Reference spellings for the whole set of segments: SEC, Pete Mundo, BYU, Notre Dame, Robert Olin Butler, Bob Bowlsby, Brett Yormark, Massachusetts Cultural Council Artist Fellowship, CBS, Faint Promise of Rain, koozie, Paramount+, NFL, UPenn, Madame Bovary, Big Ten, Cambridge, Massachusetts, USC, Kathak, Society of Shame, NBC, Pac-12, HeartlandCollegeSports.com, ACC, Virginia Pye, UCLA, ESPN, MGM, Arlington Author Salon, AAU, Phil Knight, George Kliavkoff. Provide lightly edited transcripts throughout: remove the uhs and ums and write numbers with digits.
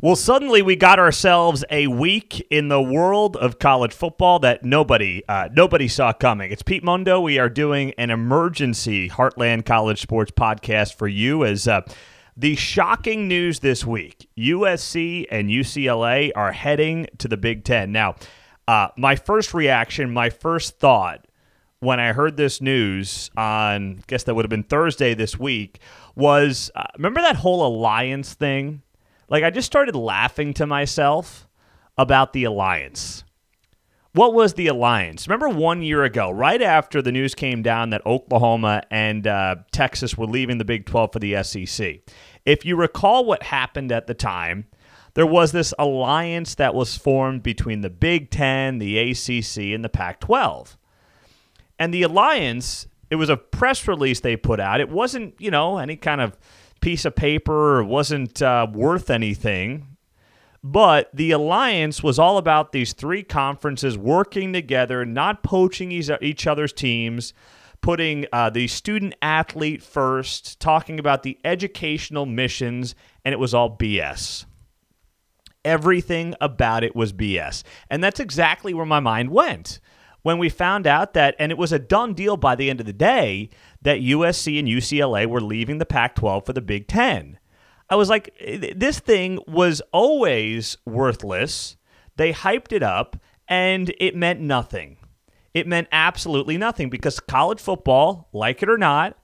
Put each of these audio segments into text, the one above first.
Well, suddenly we got ourselves a week in the world of college football that nobody saw coming. It's Pete Mundo. We are doing an emergency Heartland College Sports podcast for you as the shocking news this week, USC and UCLA are heading to the Big Ten. Now, my first reaction, my first thought when I heard this news on, I guess that would have been Thursday this week, was remember that whole alliance thing? Like, I just started laughing to myself about the alliance. What was the alliance? Remember 1 year ago, right after the news came down that Oklahoma and Texas were leaving the Big 12 for the SEC? If you recall what happened at the time, there was this alliance that was formed between the Big 10, the ACC, and the Pac-12. And the alliance, it was a press release they put out. It wasn't, you know, any kind of piece of paper, wasn't worth anything, but the alliance was all about these three conferences working together, not poaching each other's teams, putting the student athlete first, talking about the educational missions, and it was all BS. Everything about it was BS, and that's exactly where my mind went when we found out that, and it was a done deal by the end of the day, that USC and UCLA were leaving the Pac-12 for the Big Ten. I was like, this thing was always worthless. They hyped it up, and it meant nothing. It meant absolutely nothing, because college football, like it or not,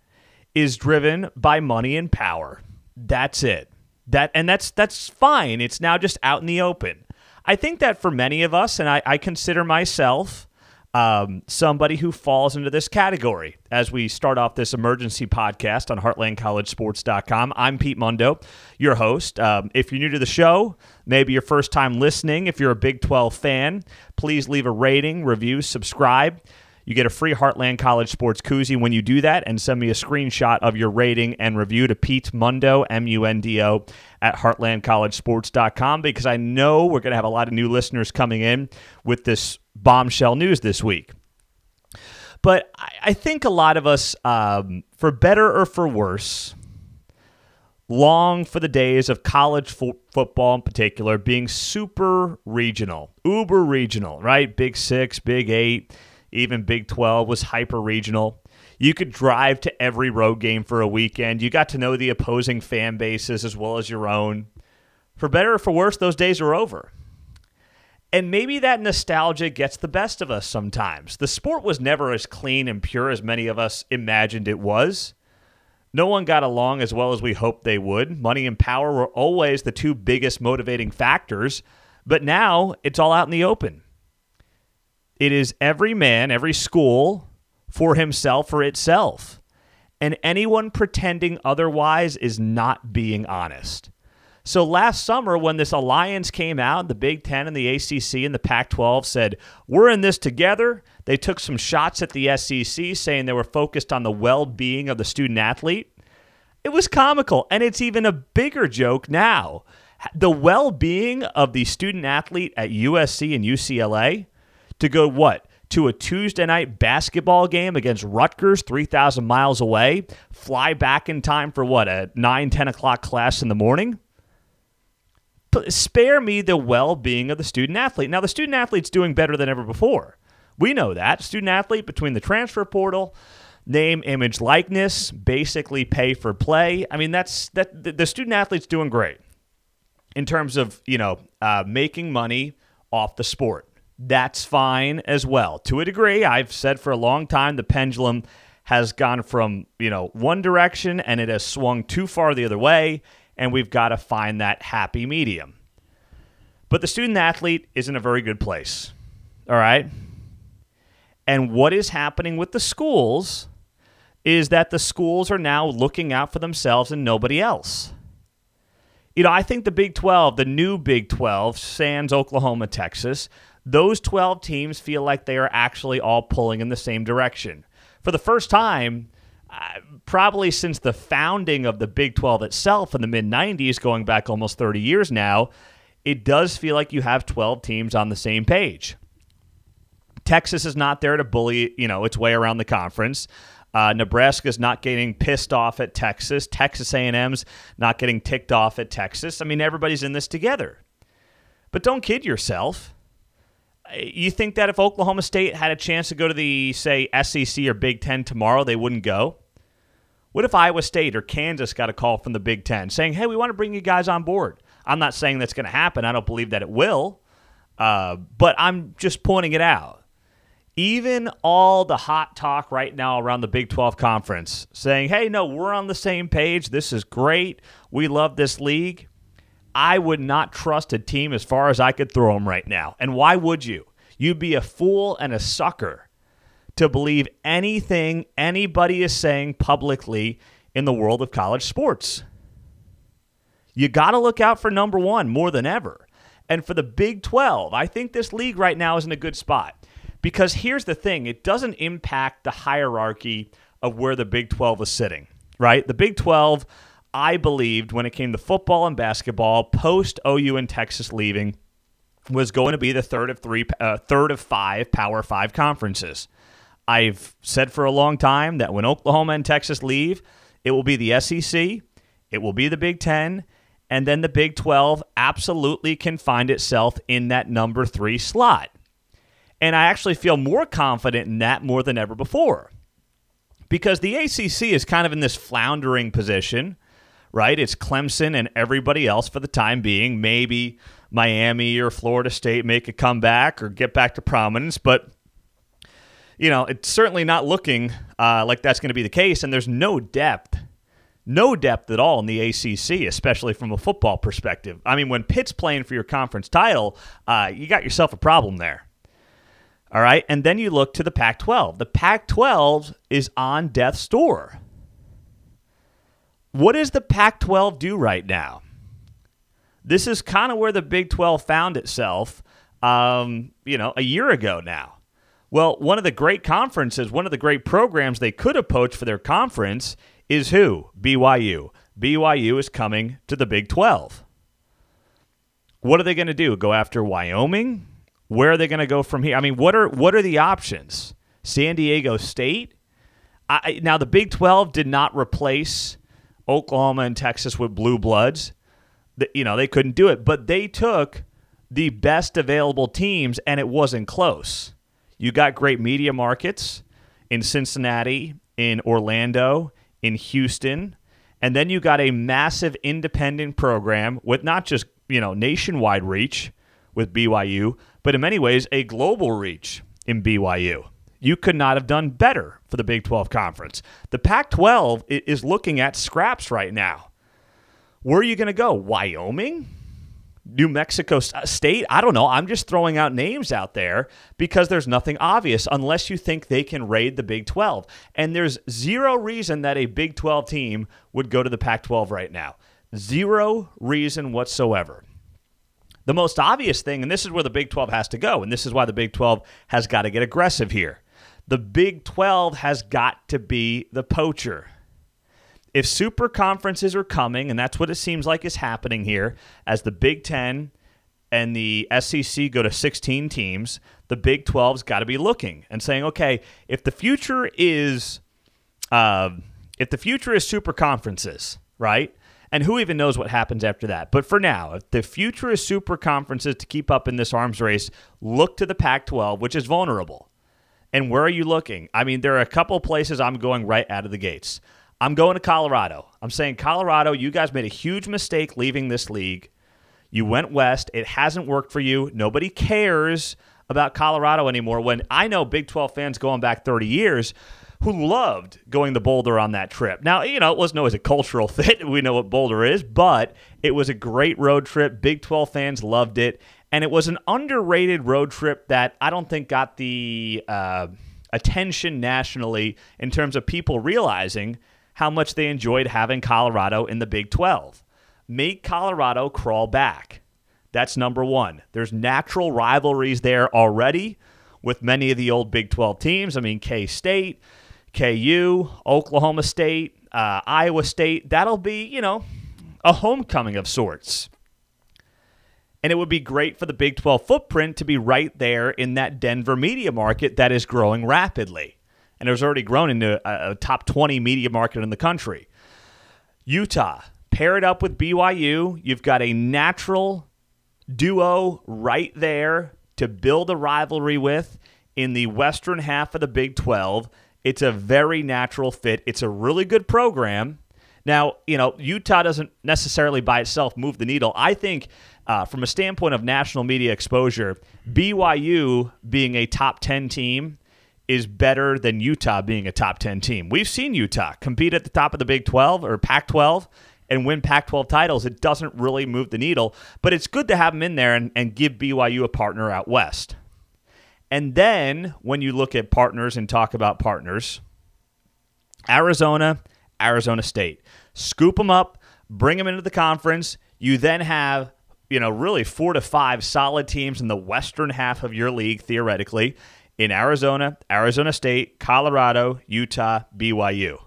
is driven by money and power. That's it. That's fine. It's now just out in the open. I think that for many of us, and I consider myself somebody who falls into this category. As we start off this emergency podcast on HeartlandCollegeSports.com, I'm Pete Mundo, your host. If you're new to the show, maybe your first time listening, if you're a Big 12 fan, please leave a rating, review, subscribe. You get a free Heartland College Sports koozie when you do that, and send me a screenshot of your rating and review to Pete Mundo, M-U-N-D-O, at HeartlandCollegeSports.com, because I know we're going to have a lot of new listeners coming in with this bombshell news this week. But I think a lot of us, for better or for worse, long for the days of college football in particular being super regional, uber regional, right? Big 6, Big 8, even Big 12 was hyper regional. You could drive to every road game for a weekend. You got to know the opposing fan bases as well as your own. For better or for worse, those days are over. And maybe that nostalgia gets the best of us sometimes. The sport was never as clean and pure as many of us imagined it was. No one got along as well as we hoped they would. Money and power were always the two biggest motivating factors, but now it's all out in the open. It is every man, every school, for himself or itself. And anyone pretending otherwise is not being honest. So last summer, when this alliance came out, the Big Ten and the ACC and the Pac-12 said, we're in this together. They took some shots at the SEC, saying they were focused on the well-being of the student-athlete. It was comical, and it's even a bigger joke now. The well-being of the student-athlete at USC and UCLA to go, what, to a Tuesday night basketball game against Rutgers, 3,000 miles away, fly back in time for, what, a 9, 10 o'clock class in the morning? Spare me the well-being of the student-athlete. Now, the student-athlete's doing better than ever before. We know that. Student-athlete, between the transfer portal, name, image, likeness, basically pay for play. I mean, the student-athlete's doing great in terms of, you know, making money off the sport. That's fine as well. To a degree, I've said for a long time, the pendulum has gone from, you know, one direction, and it has swung too far the other way. And we've got to find that happy medium. But the student-athlete is in a very good place, all right? And what is happening with the schools is that the schools are now looking out for themselves and nobody else. You know, I think the Big 12, the new Big 12, sans Oklahoma, Texas, those 12 teams feel like they are actually all pulling in the same direction. For the first time, probably since the founding of the Big 12 itself in the mid-90s, going back almost 30 years now, it does feel like you have 12 teams on the same page. Texas is not there to bully, you know, its way around the conference. Nebraska's not getting pissed off at Texas. Texas A&M's not getting ticked off at Texas. I mean, everybody's in this together. But don't kid yourself. You think that if Oklahoma State had a chance to go to the, say, SEC or Big Ten tomorrow, they wouldn't go? What if Iowa State or Kansas got a call from the Big Ten saying, hey, we want to bring you guys on board? I'm not saying that's going to happen. I don't believe that it will. But I'm just pointing it out. Even all the hot talk right now around the Big 12 Conference saying, hey, no, we're on the same page. This is great. We love this league. I would not trust a team as far as I could throw them right now. And why would you? You'd be a fool and a sucker to believe anything anybody is saying publicly in the world of college sports. You got to look out for number one more than ever. And for the Big 12, I think this league right now is in a good spot. Because here's the thing, it doesn't impact the hierarchy of where the Big 12 is sitting, right? The Big 12, I believed when it came to football and basketball, post OU and Texas leaving, was going to be the third of five Power Five conferences. I've said for a long time that when Oklahoma and Texas leave, it will be the SEC, it will be the Big 10, and then the Big 12 absolutely can find itself in that number three slot. And I actually feel more confident in that more than ever before, because the ACC is kind of in this floundering position, right? It's Clemson and everybody else for the time being. Maybe Miami or Florida State make a comeback or get back to prominence, but you know, it's certainly not looking like that's going to be the case. And there's no depth at all in the ACC, especially from a football perspective. I mean, when Pitt's playing for your conference title, you got yourself a problem there. All right, and then you look to the Pac-12. The Pac-12 is on death's door. What does the Pac-12 do right now? This is kind of where the Big 12 found itself, a year ago now. Well, one of the great conferences, one of the great programs they could have poached for their conference is who? BYU. BYU is coming to the Big 12. What are they going to do? Go after Wyoming? Where are they going to go from here? I mean, what are the options? San Diego State? Now, the Big 12 did not replace Oklahoma and Texas with blue bloods. They couldn't do it, but they took the best available teams, and it wasn't close. You got great media markets in Cincinnati, in Orlando, in Houston, and then you got a massive independent program with not just, nationwide reach with BYU, but in many ways, a global reach in BYU. You could not have done better for the Big 12 Conference. The Pac-12 is looking at scraps right now. Where are you going to go? Wyoming? New Mexico State? I don't know. I'm just throwing out names out there because there's nothing obvious unless you think they can raid the Big 12. And there's zero reason that a Big 12 team would go to the Pac-12 right now. Zero reason whatsoever. The most obvious thing, and this is where the Big 12 has to go, and this is why the Big 12 has got to get aggressive here. The Big 12 has got to be the poacher. If super conferences are coming, and that's what it seems like is happening here, as the Big 10 and the SEC go to 16 teams, the Big 12's got to be looking and saying, okay, if the future is super conferences, right? And who even knows what happens after that? But for now, if the future is super conferences to keep up in this arms race, look to the Pac-12, which is vulnerable. And where are you looking? I mean, there are a couple places I'm going right out of the gates. I'm going to Colorado. I'm saying, Colorado, you guys made a huge mistake leaving this league. You went west. It hasn't worked for you. Nobody cares about Colorado anymore, when I know Big 12 fans going back 30 years who loved going to Boulder on that trip. Now, it wasn't always a cultural fit. We know what Boulder is, but it was a great road trip. Big 12 fans loved it, and it was an underrated road trip that I don't think got the attention nationally in terms of people realizing how much they enjoyed having Colorado in the Big 12. Make Colorado crawl back. That's number one. There's natural rivalries there already with many of the old Big 12 teams. I mean, K-State, KU, Oklahoma State, Iowa State. That'll be, a homecoming of sorts. And it would be great for the Big 12 footprint to be right there in that Denver media market that is growing rapidly. and has already grown into a top 20 media market in the country. Utah, pair it up with BYU. You've got a natural duo right there to build a rivalry with in the western half of the Big 12. It's a very natural fit. It's a really good program. Now, you know, Utah doesn't necessarily by itself move the needle. I think from a standpoint of national media exposure, BYU being a top 10 team is better than Utah being a top 10 team. We've seen Utah compete at the top of the Big 12 or Pac-12 and win Pac-12 titles. It doesn't really move the needle, but it's good to have them in there and give BYU a partner out west. And then when you look at partners and talk about partners, Arizona, Arizona State. Scoop them up, bring them into the conference. You then have, you know, really 4 to 5 solid teams in the western half of your league, theoretically, in Arizona, Arizona State, Colorado, Utah, BYU.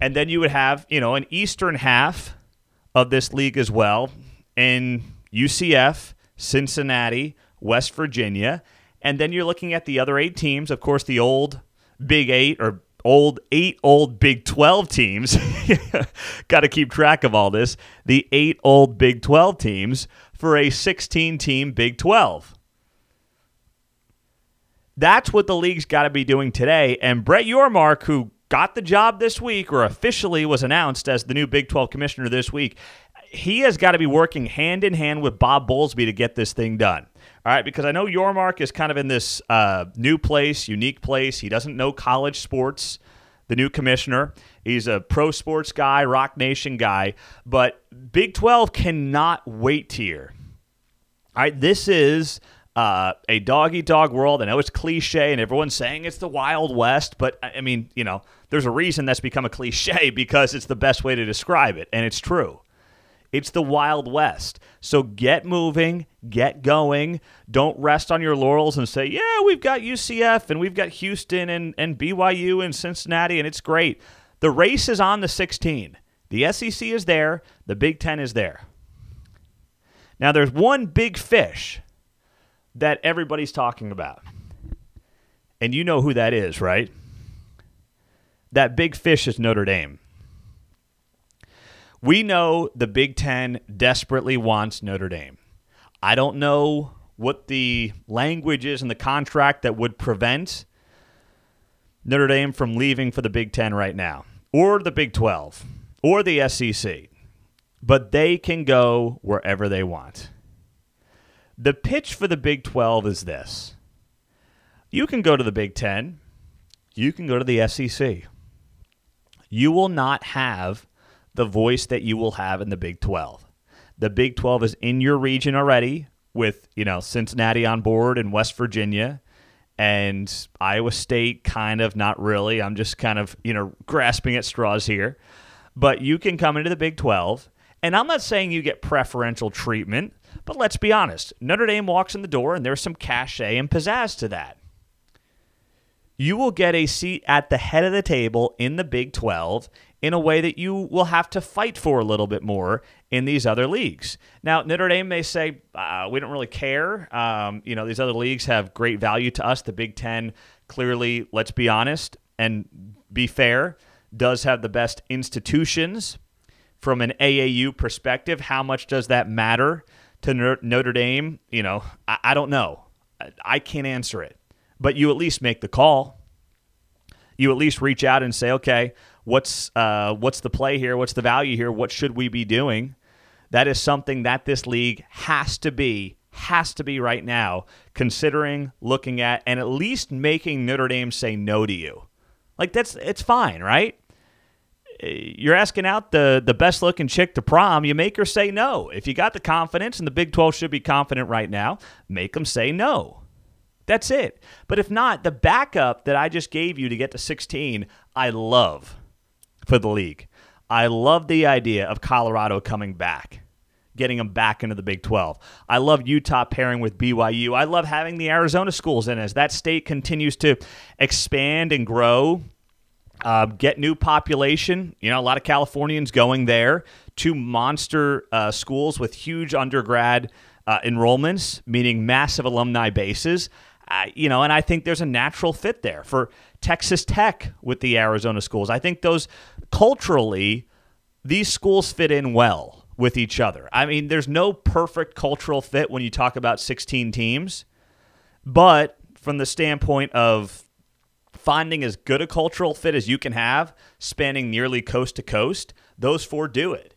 And then you would have, you know, an eastern half of this league as well in UCF, Cincinnati, West Virginia. And then you're looking at the other 8 teams, of course, the old Big 8 or old Big 12 teams. Got to keep track of all this. The 8 old Big 12 teams for a 16-team Big 12. That's what the league's got to be doing today. And Brett Yormark, who got the job this week or officially was announced as the new Big 12 commissioner this week, he has got to be working hand-in-hand with Bob Bowlsby to get this thing done. All right, because I know Yormark is kind of in this new place, unique place. He doesn't know college sports, the new commissioner. He's a pro sports guy, Rock Nation guy. But Big 12 cannot wait here. All right, this is a dog-eat-dog world. I know it's cliche, and everyone's saying it's the Wild West. But, I mean, you know, there's a reason that's become a cliche because it's the best way to describe it, and it's true. It's the Wild West. So get moving, get going. Don't rest on your laurels and say, yeah, we've got UCF and we've got Houston and BYU and Cincinnati, and it's great. The race is on the 16. The SEC is there. The Big Ten is there. Now, there's one big fish that everybody's talking about. And you know who that is, right? That big fish is Notre Dame. We know the Big Ten desperately wants Notre Dame. I don't know what the language is in the contract that would prevent Notre Dame from leaving for the Big Ten right now, or the Big 12, or the SEC. But they can go wherever they want. The pitch for the Big 12 is this. You can go to the Big Ten. You can go to the SEC. You will not have the voice that you will have in the Big 12. The Big 12 is in your region already with, you know, Cincinnati on board and West Virginia and Iowa State kind of, not really. I'm just kind of, you know, grasping at straws here. But you can come into the Big 12, and I'm not saying you get preferential treatment, but let's be honest. Notre Dame walks in the door, and there's some cachet and pizzazz to that. You will get a seat at the head of the table in the Big 12 in a way that you will have to fight for a little bit more in these other leagues. Now, Notre Dame may say, we don't really care. You know, these other leagues have great value to us. The Big Ten, clearly, let's be honest and be fair, does have the best institutions from an AAU perspective. How much does that matter to Notre Dame? You know, I don't know. I can't answer it. But you at least make the call. You at least reach out and say, okay, what's the play here? What's the value here? What should we be doing? That is something that this league has to be right now, considering, looking at, and at least making Notre Dame say no to you. Like, it's fine, right? You're asking out the best-looking chick to prom. You make her say no. If you got the confidence, and the Big 12 should be confident right now, make them say no. That's it. But if not, the backup that I just gave you to get to 16, I love. For the league, I love the idea of Colorado coming back, getting them back into the Big 12. I love Utah pairing with BYU. I love having the Arizona schools in as that state continues to expand and grow, get new population. You know, a lot of Californians going there. 2 monster schools with huge undergrad enrollments, meaning massive alumni bases. You know, and I think there's a natural fit there for Texas Tech with the Arizona schools. I think those culturally, these schools fit in well with each other. I mean, there's no perfect cultural fit when you talk about 16 teams, but from the standpoint of finding as good a cultural fit as you can have, spanning nearly coast to coast, those four do it.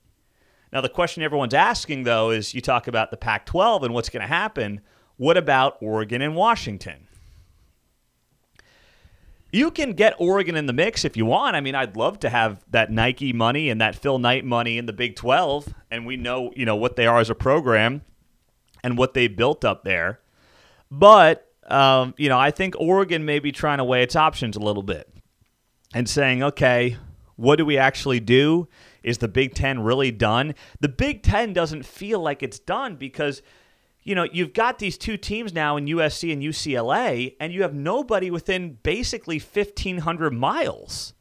Now, the question everyone's asking, though, is you talk about the Pac-12 and what's going to happen. What about Oregon and Washington? You can get Oregon in the mix if you want. I mean, I'd love to have that Nike money and that Phil Knight money in the Big 12, and we know, you know, what they are as a program and what they built up there. But, you know, I think Oregon may be trying to weigh its options a little bit and saying, okay, what do we actually do? Is the Big Ten really done? The Big Ten doesn't feel like it's done because, you know, you've got these two teams now in USC and UCLA, and you have nobody within basically 1,500 miles,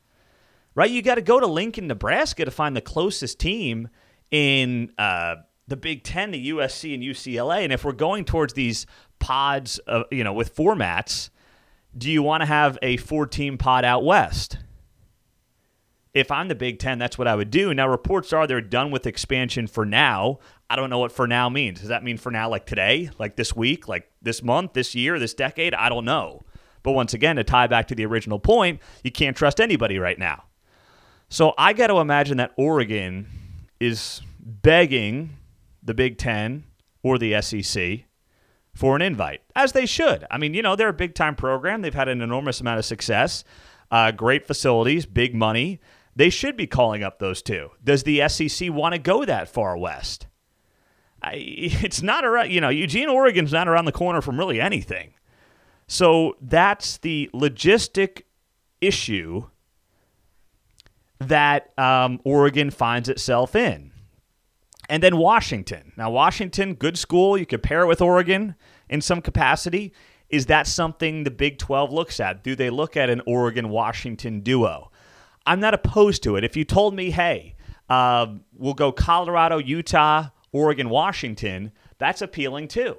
right? You got to go to Lincoln, Nebraska to find the closest team in the Big Ten to USC and UCLA. And if we're going towards these pods, you know, with formats, do you want to have a four-team pod out west? If I'm the Big Ten, that's what I would do. Now, reports are they're done with expansion for now. I don't know what for now means. Does that mean for now like today, like this week, like this month, this year, this decade? I don't know. But once again, to tie back to the original point, you can't trust anybody right now. So I got to imagine that Oregon is begging the Big Ten or the SEC for an invite, as they should. I mean, you know, they're a big-time program. They've had an enormous amount of success, great facilities, big money. They should be calling up those two. Does the SEC want to go that far west? It's not around, you know, Eugene, Oregon's not around the corner from really anything. So that's the logistic issue that Oregon finds itself in. And then Washington. Now, Washington, good school. You could pair it with Oregon in some capacity. Is that something the Big 12 looks at? Do they look at an Oregon-Washington duo? I'm not opposed to it. If you told me, hey, we'll go Colorado, Utah, Oregon, Washington, that's appealing too.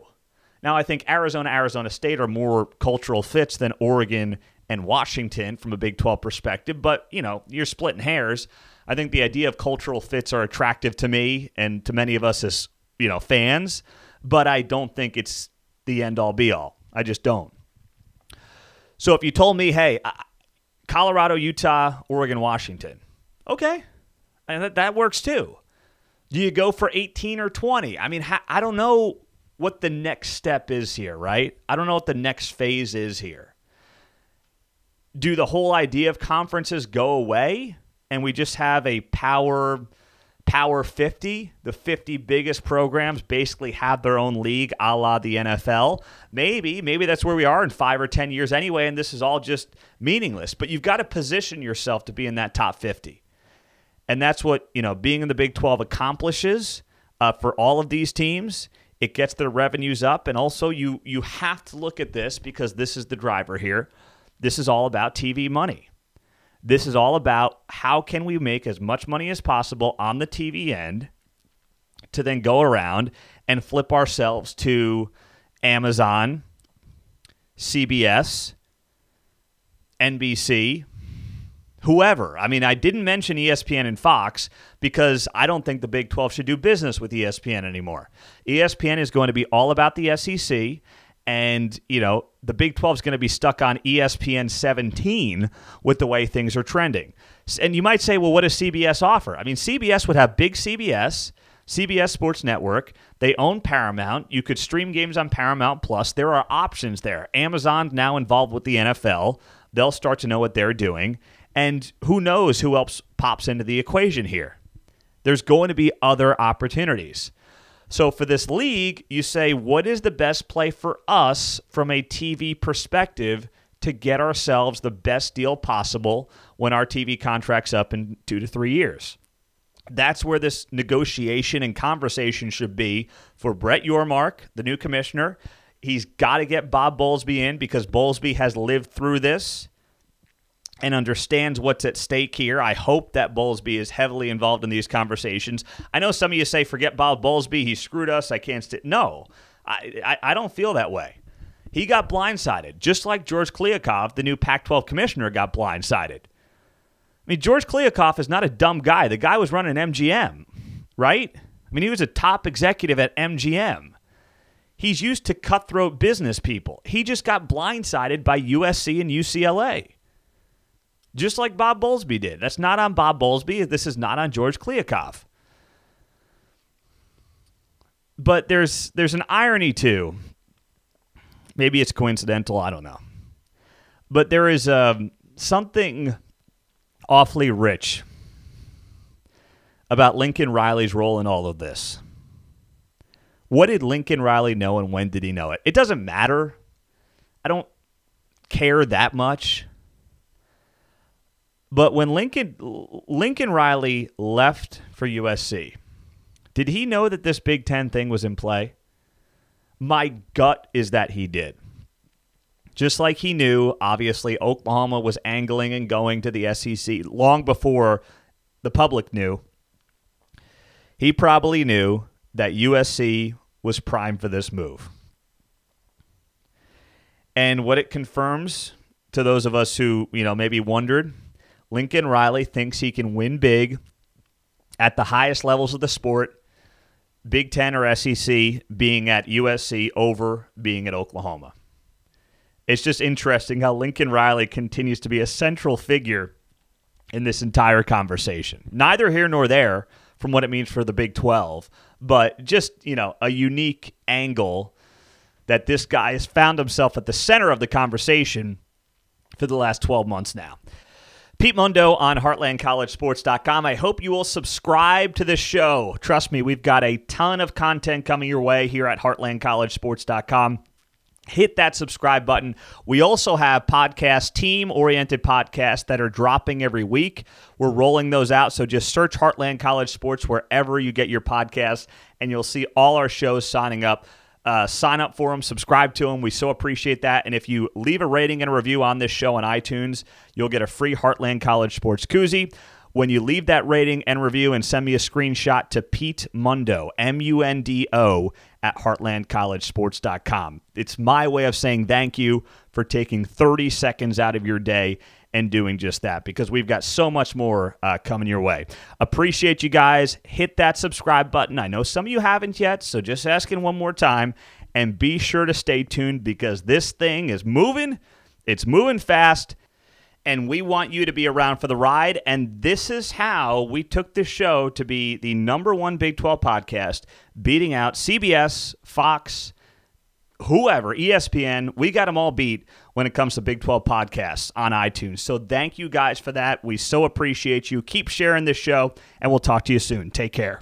Now, I think Arizona, Arizona State are more cultural fits than Oregon and Washington from a Big 12 perspective, but, you know, you're splitting hairs. I think the idea of cultural fits are attractive to me and to many of us as, you know, fans, but I don't think it's the end-all, be-all. I just don't. So if you told me, hey, Colorado, Utah, Oregon, Washington. Okay. And that works too. Do you go for 18 or 20? I mean, I don't know what the next step is here, right? I don't know what the next phase is here. Do the whole idea of conferences go away and we just have a power 50? The 50 biggest programs basically have their own league a la the NFL. Maybe that's where we are in 5 or 10 years anyway, and this is all just meaningless. But you've got to position yourself to be in that top 50. And that's what, you know, being in the Big 12 accomplishes for all of these teams. It gets their revenues up, and also you have to look at this because this is the driver here. This is all about TV money. This is all about how can we make as much money as possible on the TV end to then go around and flip ourselves to Amazon, CBS, NBC, whoever. I mean, I didn't mention ESPN and Fox because I don't think the Big 12 should do business with ESPN anymore. ESPN is going to be all about the SEC. And, you know, the Big 12 is going to be stuck on ESPN 17 with the way things are trending. And you might say, well, what does CBS offer? I mean, CBS would have big CBS Sports Network. They own Paramount. You could stream games on Paramount+. There are options there. Amazon's now involved with the NFL. They'll start to know what they're doing. And who knows who else pops into the equation here. There's going to be other opportunities. So for this league, you say, what is the best play for us from a TV perspective to get ourselves the best deal possible when our TV contract's up in 2 to 3 years? That's where this negotiation and conversation should be for Brett Yormark, the new commissioner. He's got to get Bob Bowlsby in because Bowlsby has lived through this and understands what's at stake here. I hope that Bowlsby is heavily involved in these conversations. I know some of you say, forget Bob Bowlsby, he screwed us, I can't. No, I don't feel that way. He got blindsided, just like George Kliavkoff, the new Pac-12 commissioner, got blindsided. I mean, George Kliavkoff is not a dumb guy. The guy was running MGM, right? I mean, he was a top executive at MGM. He's used to cutthroat business people. He just got blindsided by USC and UCLA, just like Bob Bowlsby did. That's not on Bob Bowlsby. This is not on George Kliavkoff. But there's an irony, too. Maybe it's coincidental. I don't know. But there is something awfully rich about Lincoln Riley's role in all of this. What did Lincoln Riley know and when did he know it? It doesn't matter. I don't care that much. But when Lincoln Riley left for USC, did he know that this Big Ten thing was in play? My gut is that he did. Just like he knew, obviously, Oklahoma was angling and going to the SEC long before the public knew. He probably knew that USC was primed for this move. And what it confirms to those of us who, maybe wondered, Lincoln Riley thinks he can win big at the highest levels of the sport, Big Ten or SEC, being at USC over being at Oklahoma. It's just interesting how Lincoln Riley continues to be a central figure in this entire conversation. Neither here nor there from what it means for the Big 12, but just, a unique angle that this guy has found himself at the center of the conversation for the last 12 months now. Pete Mundo on HeartlandCollegeSports.com. I hope you will subscribe to this show. Trust me, we've got a ton of content coming your way here at HeartlandCollegeSports.com. Hit that subscribe button. We also have podcasts, team-oriented podcasts that are dropping every week. We're rolling those out, so just search Heartland College Sports wherever you get your podcasts, and you'll see all our shows signing up. Sign up for them, subscribe to them. We so appreciate that. And if you leave a rating and a review on this show on iTunes, you'll get a free Heartland College Sports koozie. When you leave that rating and review and send me a screenshot to Pete Mundo, M-U-N-D-O, at HeartlandCollegeSports.com. It's my way of saying thank you for taking 30 seconds out of your day and doing just that, because we've got so much more coming your way. Appreciate you guys. Hit that subscribe button. I know some of you haven't yet, so just asking one more time, and be sure to stay tuned, because this thing is moving. It's moving fast, and we want you to be around for the ride, and this is how we took this show to be the number one Big 12 podcast, beating out CBS, Fox, whoever, ESPN. We got them all beat when it comes to Big 12 podcasts on iTunes. So thank you guys for that. We so appreciate you. Keep sharing this show, and we'll talk to you soon. Take care.